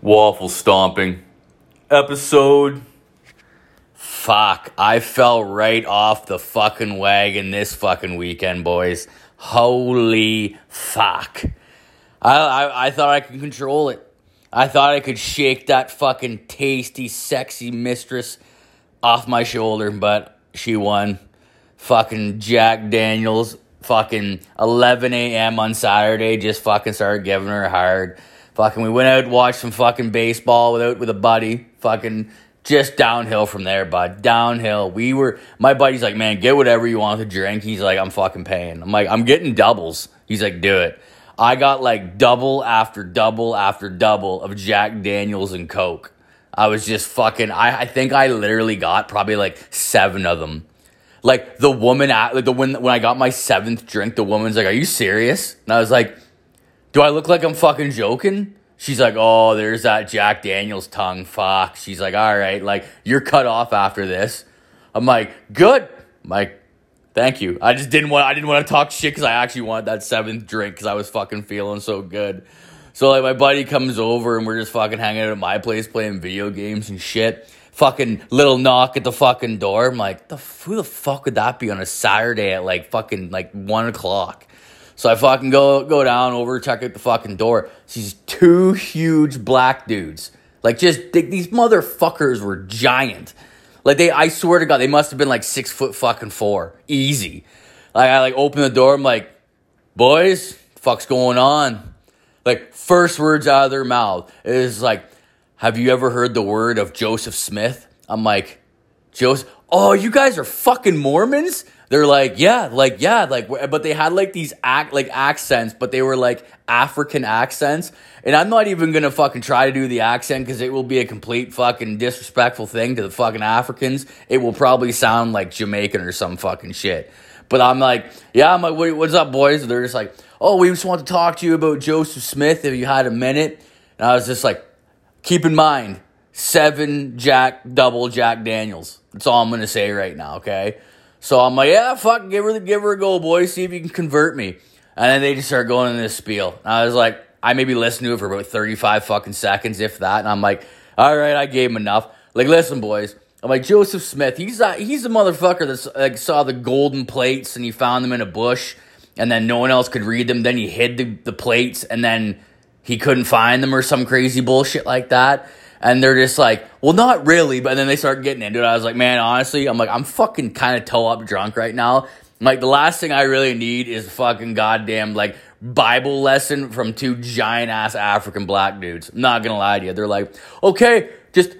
Waffle Stomping, episode, fuck, I fell right off the fucking wagon this fucking weekend, boys. Holy fuck. I thought I could control it. I thought I could shake that fucking tasty, sexy mistress off my shoulder, but she won. Fucking Jack Daniels, fucking 11 a.m. on Saturday, just fucking started giving her hard. Fucking, we went out, watched some fucking baseball with a buddy. Fucking, just downhill from there, bud. Downhill. My buddy's like, man, get whatever you want to drink. He's like, I'm fucking paying. I'm like, I'm getting doubles. He's like, do it. I got like double after double after double of Jack Daniels and Coke. I was just fucking, I think I literally got probably like 7 of them. Like, the woman, when I got my 7th drink, the woman's like, are you serious? And I was like, do I look like I'm fucking joking? She's like, oh, there's that Jack Daniels tongue, fuck. She's like, all right, like, you're cut off after this. I'm like, good. I'm like, thank you. I didn't want to talk shit because I actually wanted that 7th drink because I was fucking feeling so good. So, like, my buddy comes over and we're just fucking hanging out at my place playing video games and shit. Fucking little knock at the fucking door. I'm like, who the fuck would that be on a Saturday at, like, fucking, like, 1 o'clock? So I fucking go down over, check out the fucking door. She's 2 huge black dudes. Like, just, these motherfuckers were giant. Like, I swear to God, they must have been like 6 foot fucking 4. Easy. Like, I open the door, I'm like, boys, the fuck's going on? Like, first words out of their mouth is like, have you ever heard the word of Joseph Smith? I'm like, Joseph, oh, you guys are fucking Mormons? They're like, yeah, but they had, like, these, accents, but they were, like, African accents, and I'm not even gonna fucking try to do the accent, because it will be a complete fucking disrespectful thing to the fucking Africans. It will probably sound like Jamaican or some fucking shit, but I'm like, what's up, boys? And they're just like, oh, we just want to talk to you about Joseph Smith, if you had a minute, and I was just like, keep in mind, 7 double Jack Daniels, that's all I'm gonna say right now, okay? So I'm like, yeah, fuck, give her a go, boys. See if you can convert me. And then they just start going in this spiel. And I was like, I maybe listened to it for about 35 fucking seconds, if that. And I'm like, all right, I gave him enough. Like, listen, boys. I'm like, Joseph Smith, he's a motherfucker that, like, saw the golden plates and he found them in a bush. And then no one else could read them. Then he hid the plates and then he couldn't find them or some crazy bullshit like that. And they're just like, well, not really. But then they start getting into it. I was like, man, honestly, I'm like, I'm fucking kind of toe up drunk right now. I'm like, the last thing I really need is fucking goddamn, like, Bible lesson from 2 giant ass African black dudes. I'm not gonna lie to you. They're like, okay, just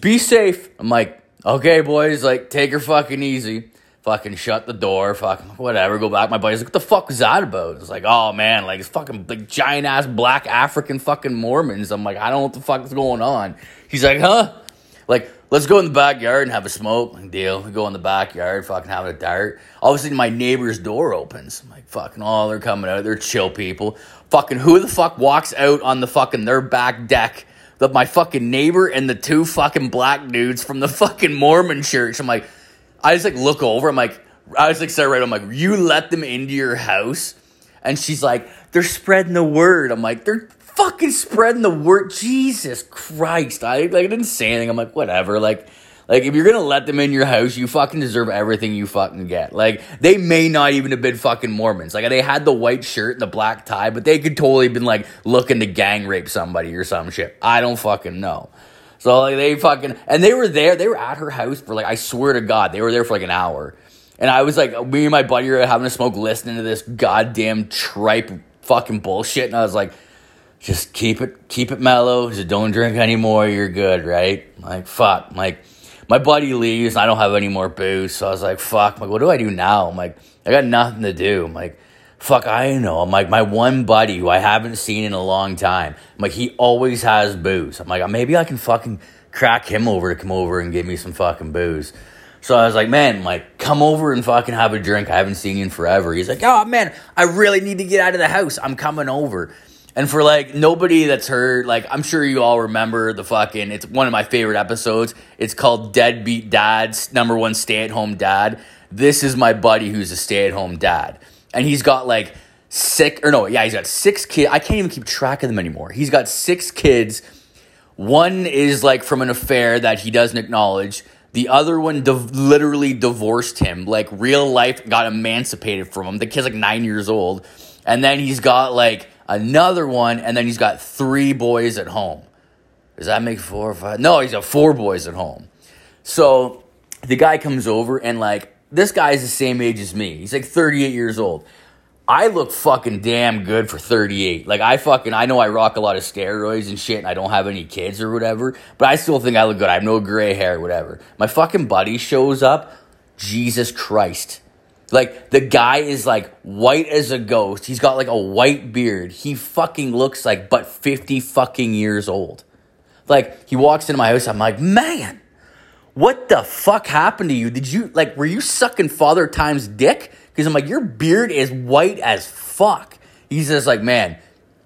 be safe. I'm like, okay, boys, like, take her fucking easy. Fucking shut the door. Fucking whatever. Go back. My buddy's like, what the fuck was that about? It's like, oh man, like, it's fucking, like, giant ass black African fucking Mormons. I'm like, I don't know what the fuck is going on. He's like, huh? Like, let's go in the backyard and have a smoke. Like, deal. We go in the backyard, fucking having a dart. All of a sudden, my neighbor's door opens. I'm like, fucking, oh, they're coming out. They're chill people. Fucking, who the fuck walks out on the fucking their back deck? My fucking neighbor and the 2 fucking black dudes from the fucking Mormon church. I'm like, I just, like, look over. I'm like, I was like, start right. I'm like, you let them into your house? And she's like, they're spreading the word. I'm like, they're fucking spreading the word. Jesus Christ. I didn't say anything. I'm like, whatever. Like, if you're going to let them in your house, you fucking deserve everything you fucking get. Like, they may not even have been fucking Mormons. Like, they had the white shirt and the black tie, but they could totally have been, like, looking to gang rape somebody or some shit. I don't fucking know. So, like, they fucking, and they were there, they were at her house for, like, I swear to God, they were there for, like, an hour. And I was, like, me and my buddy were having a smoke listening to this goddamn tripe fucking bullshit. And I was like, just keep it mellow. Just don't drink anymore. You're good, right? I'm like, fuck. I'm like, my buddy leaves and I don't have any more booze. So I was like, fuck. I'm like, what do I do now? I'm like, I got nothing to do. I'm like, fuck, I know. I'm like, my one buddy who I haven't seen in a long time. I'm like, he always has booze. I'm like, maybe I can fucking crack him over to come over and give me some fucking booze. So I was like, man, like, come over and fucking have a drink. I haven't seen you in forever. He's like, oh man, I really need to get out of the house. I'm coming over. And for, like, nobody that's heard, like, I'm sure you all remember the fucking, it's one of my favorite episodes. It's called Deadbeat Dads, number 1 stay-at-home dad. This is my buddy who's a stay-at-home dad. And he's got, like, he's got 6 kids. I can't even keep track of them anymore. He's got 6 kids. One is like from an affair that he doesn't acknowledge. The other one literally divorced him, like real life, got emancipated from him. The kid's like 9 years old. And then he's got like another one, and then he's got three boys at home. Does that make four or five? No, he's got four boys at home. So the guy comes over, and like, this guy's the same age as me. He's like 38 years old. I look fucking damn good for 38. Like, I know I rock a lot of steroids and shit, and I don't have any kids or whatever, but I still think I look good. I have no gray hair or whatever. My fucking buddy shows up. Jesus Christ. Like, the guy is like white as a ghost. He's got like a white beard. He fucking looks like but 50 fucking years old. Like, he walks into my house. I'm like, man, what the fuck happened to you? Were you sucking Father Time's dick? Because I'm like, your beard is white as fuck. He's just like, man,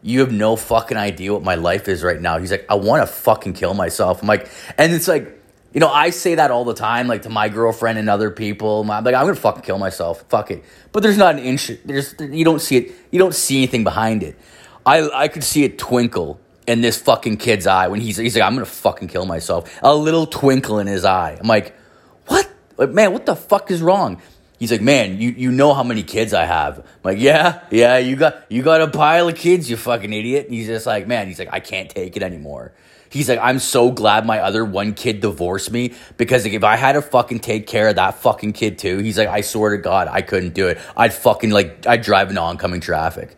you have no fucking idea what my life is right now. He's like, I want to fucking kill myself. I'm like, and it's like, you know, I say that all the time, like to my girlfriend and other people. I'm like, I'm going to fucking kill myself. Fuck it. But there's not an inch. You don't see it. You don't see anything behind it. I could see a twinkle in this fucking kid's eye when he's like, I'm going to fucking kill myself. A little twinkle in his eye. I'm like, what? Like, man, what the fuck is wrong? He's like, man, you know how many kids I have. I'm like, yeah, you got a pile of kids, you fucking idiot. And he's just like, man, he's like, I can't take it anymore. He's like, I'm so glad my other one kid divorced me, because like, if I had to fucking take care of that fucking kid too, he's like, I swear to God, I couldn't do it. I'd drive into oncoming traffic.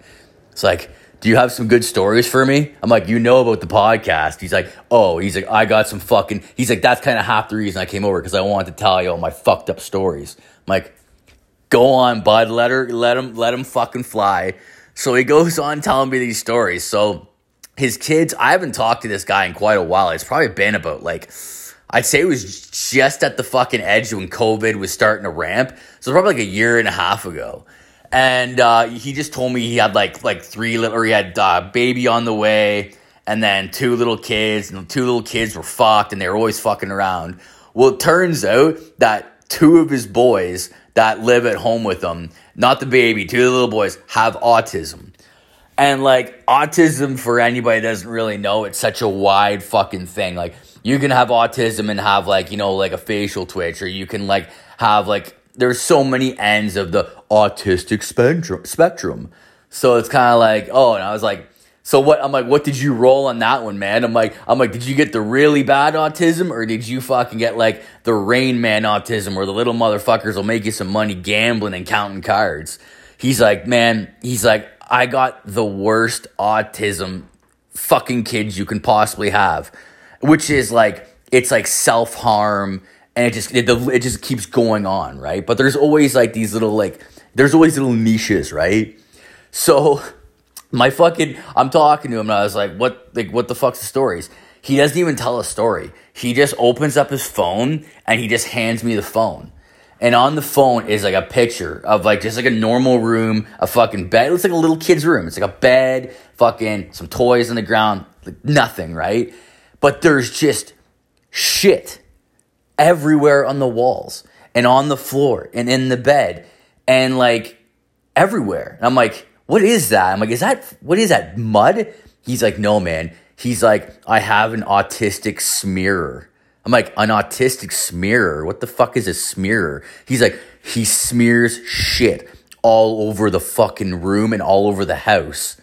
It's like, do you have some good stories for me? I'm like, you know about the podcast. He's like, oh, he's like, I got some fucking, he's like, that's kind of half the reason I came over, because I wanted to tell you all my fucked up stories. I'm like, go on, bud. Let him fucking fly. So he goes on telling me these stories. So his kids, I haven't talked to this guy in quite a while. It's probably been about like, I'd say it was just at the fucking edge when COVID was starting to ramp. So probably like a year and a half ago. And he just told me he had like he had baby on the way, and then two little kids, and the two little kids were fucked, and they were always fucking around. Well, it turns out that two of his boys that live at home with him, not the baby, two of the little boys, have autism. And like, autism, for anybody that doesn't really know, it's such a wide fucking thing. Like, you can have autism and have like, you know, like a facial twitch, or you can like have like, there's so many ends of the autistic spectrum. So it's kind of like, oh, and I was like, so what? I'm like, what did you roll on that one, man? I'm like, did you get the really bad autism, or did you fucking get like the Rain Man autism, where the little motherfuckers will make you some money gambling and counting cards? He's like, man, he's like, I got the worst autism fucking kids you can possibly have, which is like, it's like self-harm, and it just keeps going on, right? But there's always like these little like, there's always little niches, right? So I'm talking to him, and I was like, what the fuck's the stories? He doesn't even tell a story. He just opens up his phone, and he just hands me the phone. And on the phone is like a picture of like, just like a normal room, a fucking bed. It looks like a little kid's room. It's like a bed, fucking some toys on the ground, like nothing, right? But there's just shit everywhere on the walls and on the floor and in the bed and like everywhere. And I'm like, what is that? I'm like, what is that, mud? He's like, no, man. He's like, I have an autistic smearer. I'm like, an autistic smearer? What the fuck is a smearer? He's like, he smears shit all over the fucking room and all over the house.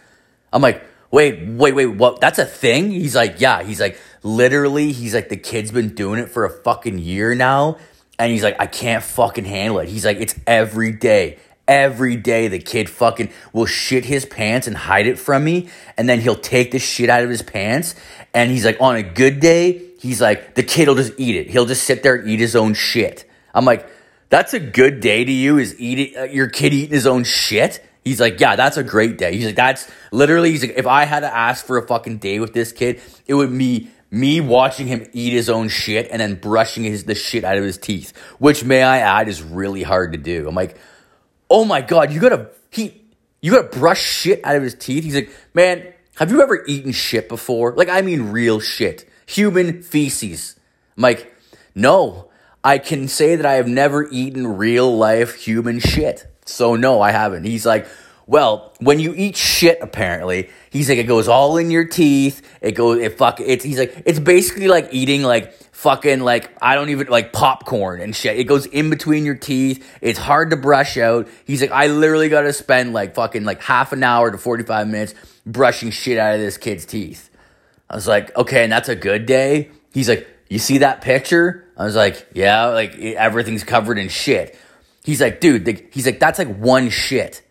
I'm like, wait, what? That's a thing? He's like, yeah. He's like, literally, he's like, the kid's been doing it for a fucking year now. And he's like, I can't fucking handle it. He's like, it's every day. Every day the kid fucking will shit his pants and hide it from me, and then he'll take the shit out of his pants, and he's like, on a good day, he's like, the kid will just eat it. He'll just sit there and eat his own shit. I'm like, that's a good day to you, is your kid eating his own shit? He's like, yeah, that's a great day. He's like, that's literally, he's like, if I had to ask for a fucking day with this kid, it would be me watching him eat his own shit and then brushing the shit out of his teeth, which, may I add, is really hard to do. I'm like, oh my God, you gotta brush shit out of his teeth. He's like, man, have you ever eaten shit before? Like, I mean real shit. Human feces. I'm like, no, I can say that I have never eaten real life human shit. So no, I haven't. He's like, Well, when you eat shit, apparently, he's like, it goes all in your teeth. It goes, he's like, it's basically like eating like fucking like, I don't even like popcorn and shit. It goes in between your teeth. It's hard to brush out. He's like, I literally got to spend like fucking like half an hour to 45 minutes brushing shit out of this kid's teeth. I was like, okay, and that's a good day? He's like, you see that picture? I was like, yeah, like everything's covered in shit. He's like, dude, he's like, that's like one shit.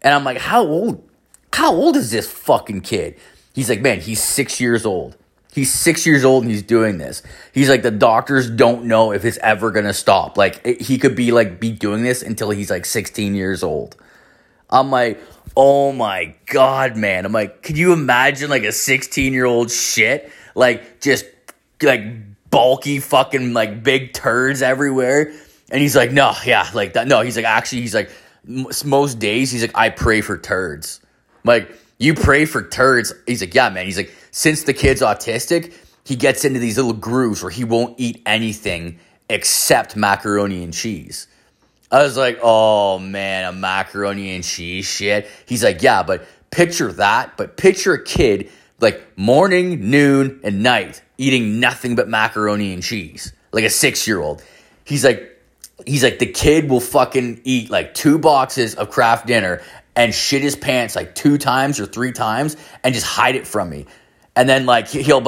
And I'm like, how old is this fucking kid? He's like, man, he's 6 years old. He's 6 years old and he's doing this. He's like, the doctors don't know if it's ever going to stop. Like, he could be like, be doing this until he's like 16 years old. I'm like, oh my God, man. I'm like, could you imagine like a 16-year-old shit? Like, just like bulky fucking like big turds everywhere. And he's like, no, yeah, like that. No, he's like, actually, he's like, most days he's like, I pray for turds. I'm like, you pray for turds? He's like, yeah, man. He's like, since the kid's autistic, he gets into these little grooves where he won't eat anything except macaroni and cheese. I was like, oh man, a macaroni and cheese shit. He's like, yeah, but picture that, but picture a kid like morning, noon, and night eating nothing but macaroni and cheese, like a 6-year-old. He's like, the kid will fucking eat like 2 boxes of Kraft dinner and shit his pants like 2 times or 3 times and just hide it from me. And then like I'm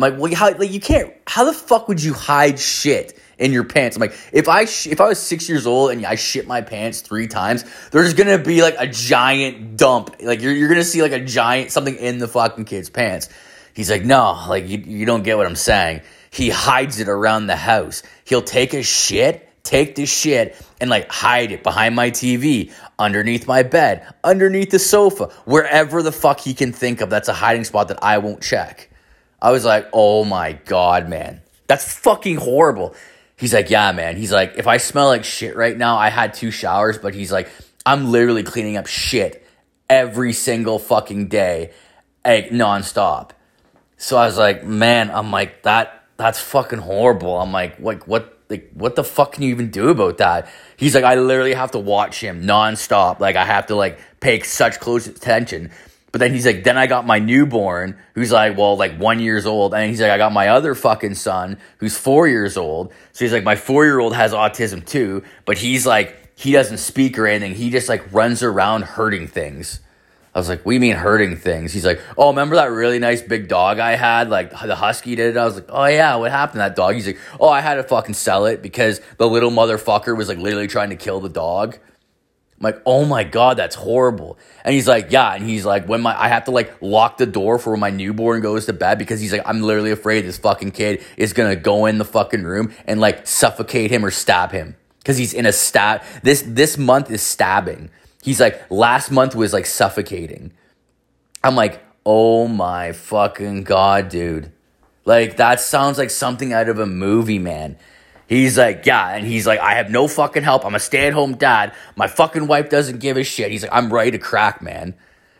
like, well, how, like, you can't, how the fuck would you hide shit in your pants? I'm like, if I was 6 years old and I shit my pants 3 times, there's going to be like a giant dump. Like you're going to see like a giant something in the fucking kid's pants. He's like, no, like you don't get what I'm saying. He hides it around the house. He'll take his shit. Take this shit and like hide it behind my TV, underneath my bed, underneath the sofa, wherever the fuck he can think of. That's a hiding spot that I won't check. I was like, oh my God, man, that's fucking horrible. He's like, yeah, man. He's like, if I smell like shit right now, I had 2 showers, but he's like, I'm literally cleaning up shit every single fucking day, like nonstop. So I was like, man, I'm like, that's fucking horrible. I'm like, what the fuck can you even do about that? He's like, I literally have to watch him nonstop. Like, I have to, like, pay such close attention. But then he's like, then I got my newborn, who's like, well, like 1 year old. And he's like, I got my other fucking son, who's 4 years old. So he's like, my 4-year-old has autism too. But he's like, he doesn't speak or anything. He just, like, runs around hurting things. I was like, what do you mean hurting things? He's like, oh, remember that really nice big dog I had? Like, the husky did it? I was like, oh, yeah, what happened to that dog? He's like, oh, I had to fucking sell it because the little motherfucker was, like, literally trying to kill the dog. I'm like, oh, my God, that's horrible. And he's like, yeah. And he's like, I have to, like, lock the door for when my newborn goes to bed because he's like, I'm literally afraid this fucking kid is going to go in the fucking room and, like, suffocate him or stab him because he's in a stab. This month is stabbing. He's like, last month was like suffocating. I'm like, oh my fucking God, dude. Like, that sounds like something out of a movie, man. He's like, yeah. And he's like, I have no fucking help. I'm a stay-at-home dad. My fucking wife doesn't give a shit. He's like, I'm ready to crack, man.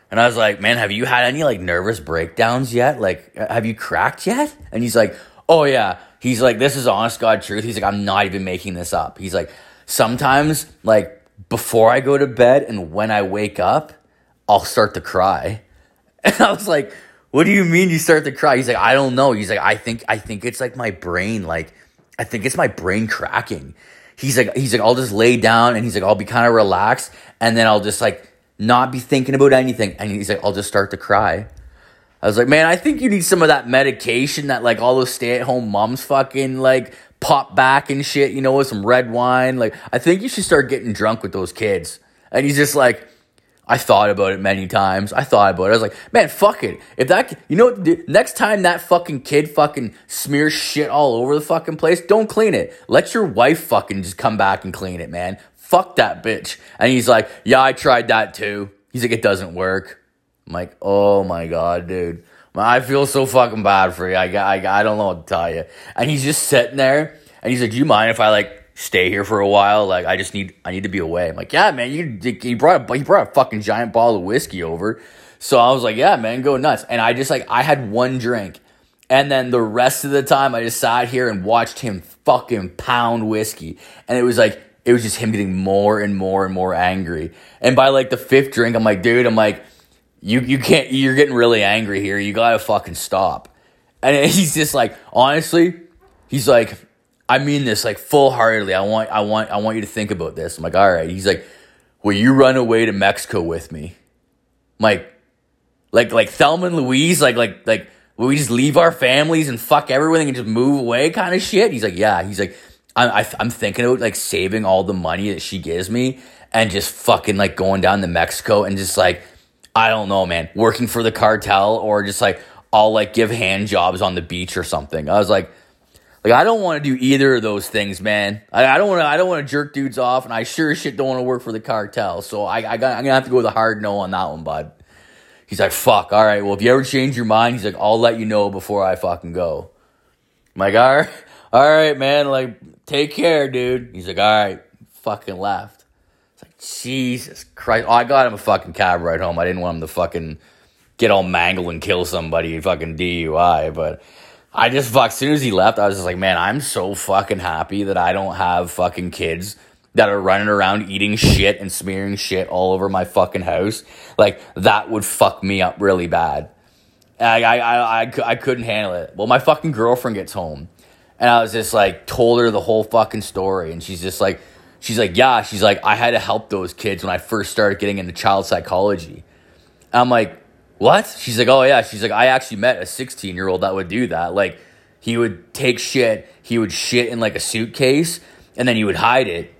And I was like, man, have you had any like nervous breakdowns yet? Like, have you cracked yet? And he's like, oh yeah. He's like, this is honest God truth. He's like, I'm not even making this up. He's like, sometimes like, before I go to bed and when I wake up, I'll start to cry. And I was like, what do you mean you start to cry? He's like, I don't know. He's like, I think it's like my brain. Like, I think it's my brain cracking. He's like, I'll just lay down and he's like, I'll be kind of relaxed. And then I'll just like not be thinking about anything. And he's like, I'll just start to cry. I was like, man, I think you need some of that medication that like all those stay-at-home moms fucking like pop back and shit, you know, with some red wine. Like, I think you should start getting drunk with those kids. And he's just like, I thought about it many times. I was like, man, fuck it. If that, you know what, dude, next time that fucking kid fucking smears shit all over the fucking place, don't clean it. Let your wife fucking just come back and clean it, man. Fuck that bitch. And he's like, yeah, I tried that too. He's like, it doesn't work. I'm like, oh my God, dude. I feel so fucking bad for you. I don't know what to tell you. And he's just sitting there, and he's like, "Do you mind if I like stay here for a while? Like, I need to be away." I'm like, "Yeah, man. He brought a fucking giant bottle of whiskey over." So I was like, "Yeah, man, go nuts." And I just like I had one drink, and then the rest of the time I just sat here and watched him fucking pound whiskey, and it was like it was just him getting more and more and more angry. And by like the fifth drink, I'm like, dude, I'm like, you can't, you're getting really angry here. You gotta fucking stop. And he's just like, honestly, he's like, I mean this like full heartedly. I want you to think about this. I'm like, all right. He's like, will you run away to Mexico with me? I'm like Thelma and Louise, like will we just leave our families and fuck everything and just move away kind of shit? He's like, yeah. He's like, I'm thinking about like saving all the money that she gives me and just fucking like going down to Mexico and just like, I don't know, man, working for the cartel or just like I'll like give hand jobs on the beach or something. I was like I don't want to do either of those things, man. I don't want to jerk dudes off, and I sure as shit don't want to work for the cartel. So I'm gonna have to go with a hard no on that one, bud. He's like, fuck, all right, well, if you ever change your mind, he's like, I'll let you know before I fucking go. I'm like, all right, man, like, take care, dude. He's like, all right, fucking left. It's like, Jesus Christ. Oh, I got him a fucking cab ride home. I didn't want him to fucking get all mangled and kill somebody and fucking DUI, but I just fucked. As soon as he left, I was just like, man, I'm so fucking happy that I don't have fucking kids that are running around eating shit and smearing shit all over my fucking house. Like, that would fuck me up really bad. I couldn't handle it. Well, my fucking girlfriend gets home, and I was just like, told her the whole fucking story, and she's just like, yeah, she's like, I had to help those kids when I first started getting into child psychology. I'm like, what? She's like, oh yeah. She's like, I actually met a 16-year-old that would do that. Like, he would take shit, he would shit in like a suitcase, and then he would hide it.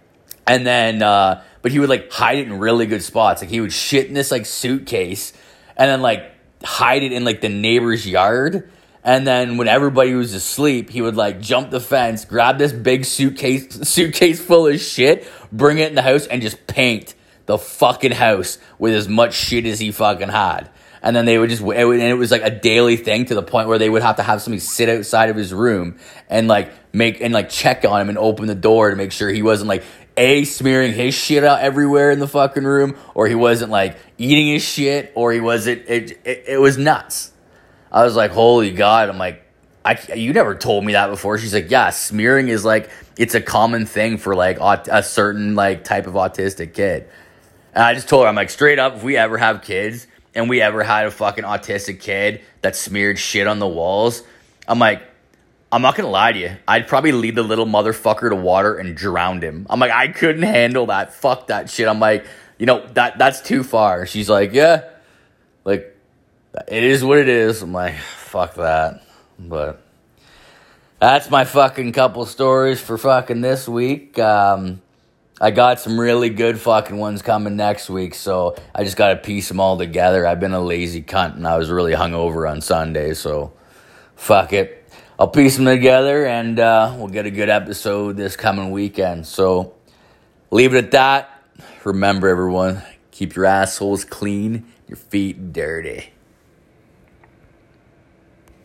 And then, but he would, like, hide it in really good spots. Like, he would shit in this, like, suitcase and then, like, hide it in, like, the neighbor's yard. And then when everybody was asleep, he would, like, jump the fence, grab this big suitcase full of shit, bring it in the house, and just paint the fucking house with as much shit as he fucking had. And then they would just, and it was, like, a daily thing to the point where they would have to have somebody sit outside of his room and, like, make, and, like, check on him and open the door to make sure he wasn't, like, A, smearing his shit out everywhere in the fucking room, or he wasn't, like, eating his shit, or he wasn't, it was nuts. I was like, holy God. I'm like, you never told me that before. She's like, yeah, smearing is, like, it's a common thing for, like, a certain, like, type of autistic kid. And I just told her, I'm like, straight up, if we ever have kids, and we ever had a fucking autistic kid that smeared shit on the walls, I'm like, I'm not gonna lie to you, I'd probably lead the little motherfucker to water and drown him. I'm like, I couldn't handle that. Fuck that shit. I'm like, you know, that's too far. She's like, yeah, like, it is what it is. I'm like, fuck that. But that's my fucking couple stories for fucking this week. I got some really good fucking ones coming next week, so I just gotta piece them all together. I've been a lazy cunt, and I was really hungover on Sunday, so fuck it. I'll piece them together, and we'll get a good episode this coming weekend. So leave it at that. Remember, everyone, keep your assholes clean, your feet dirty.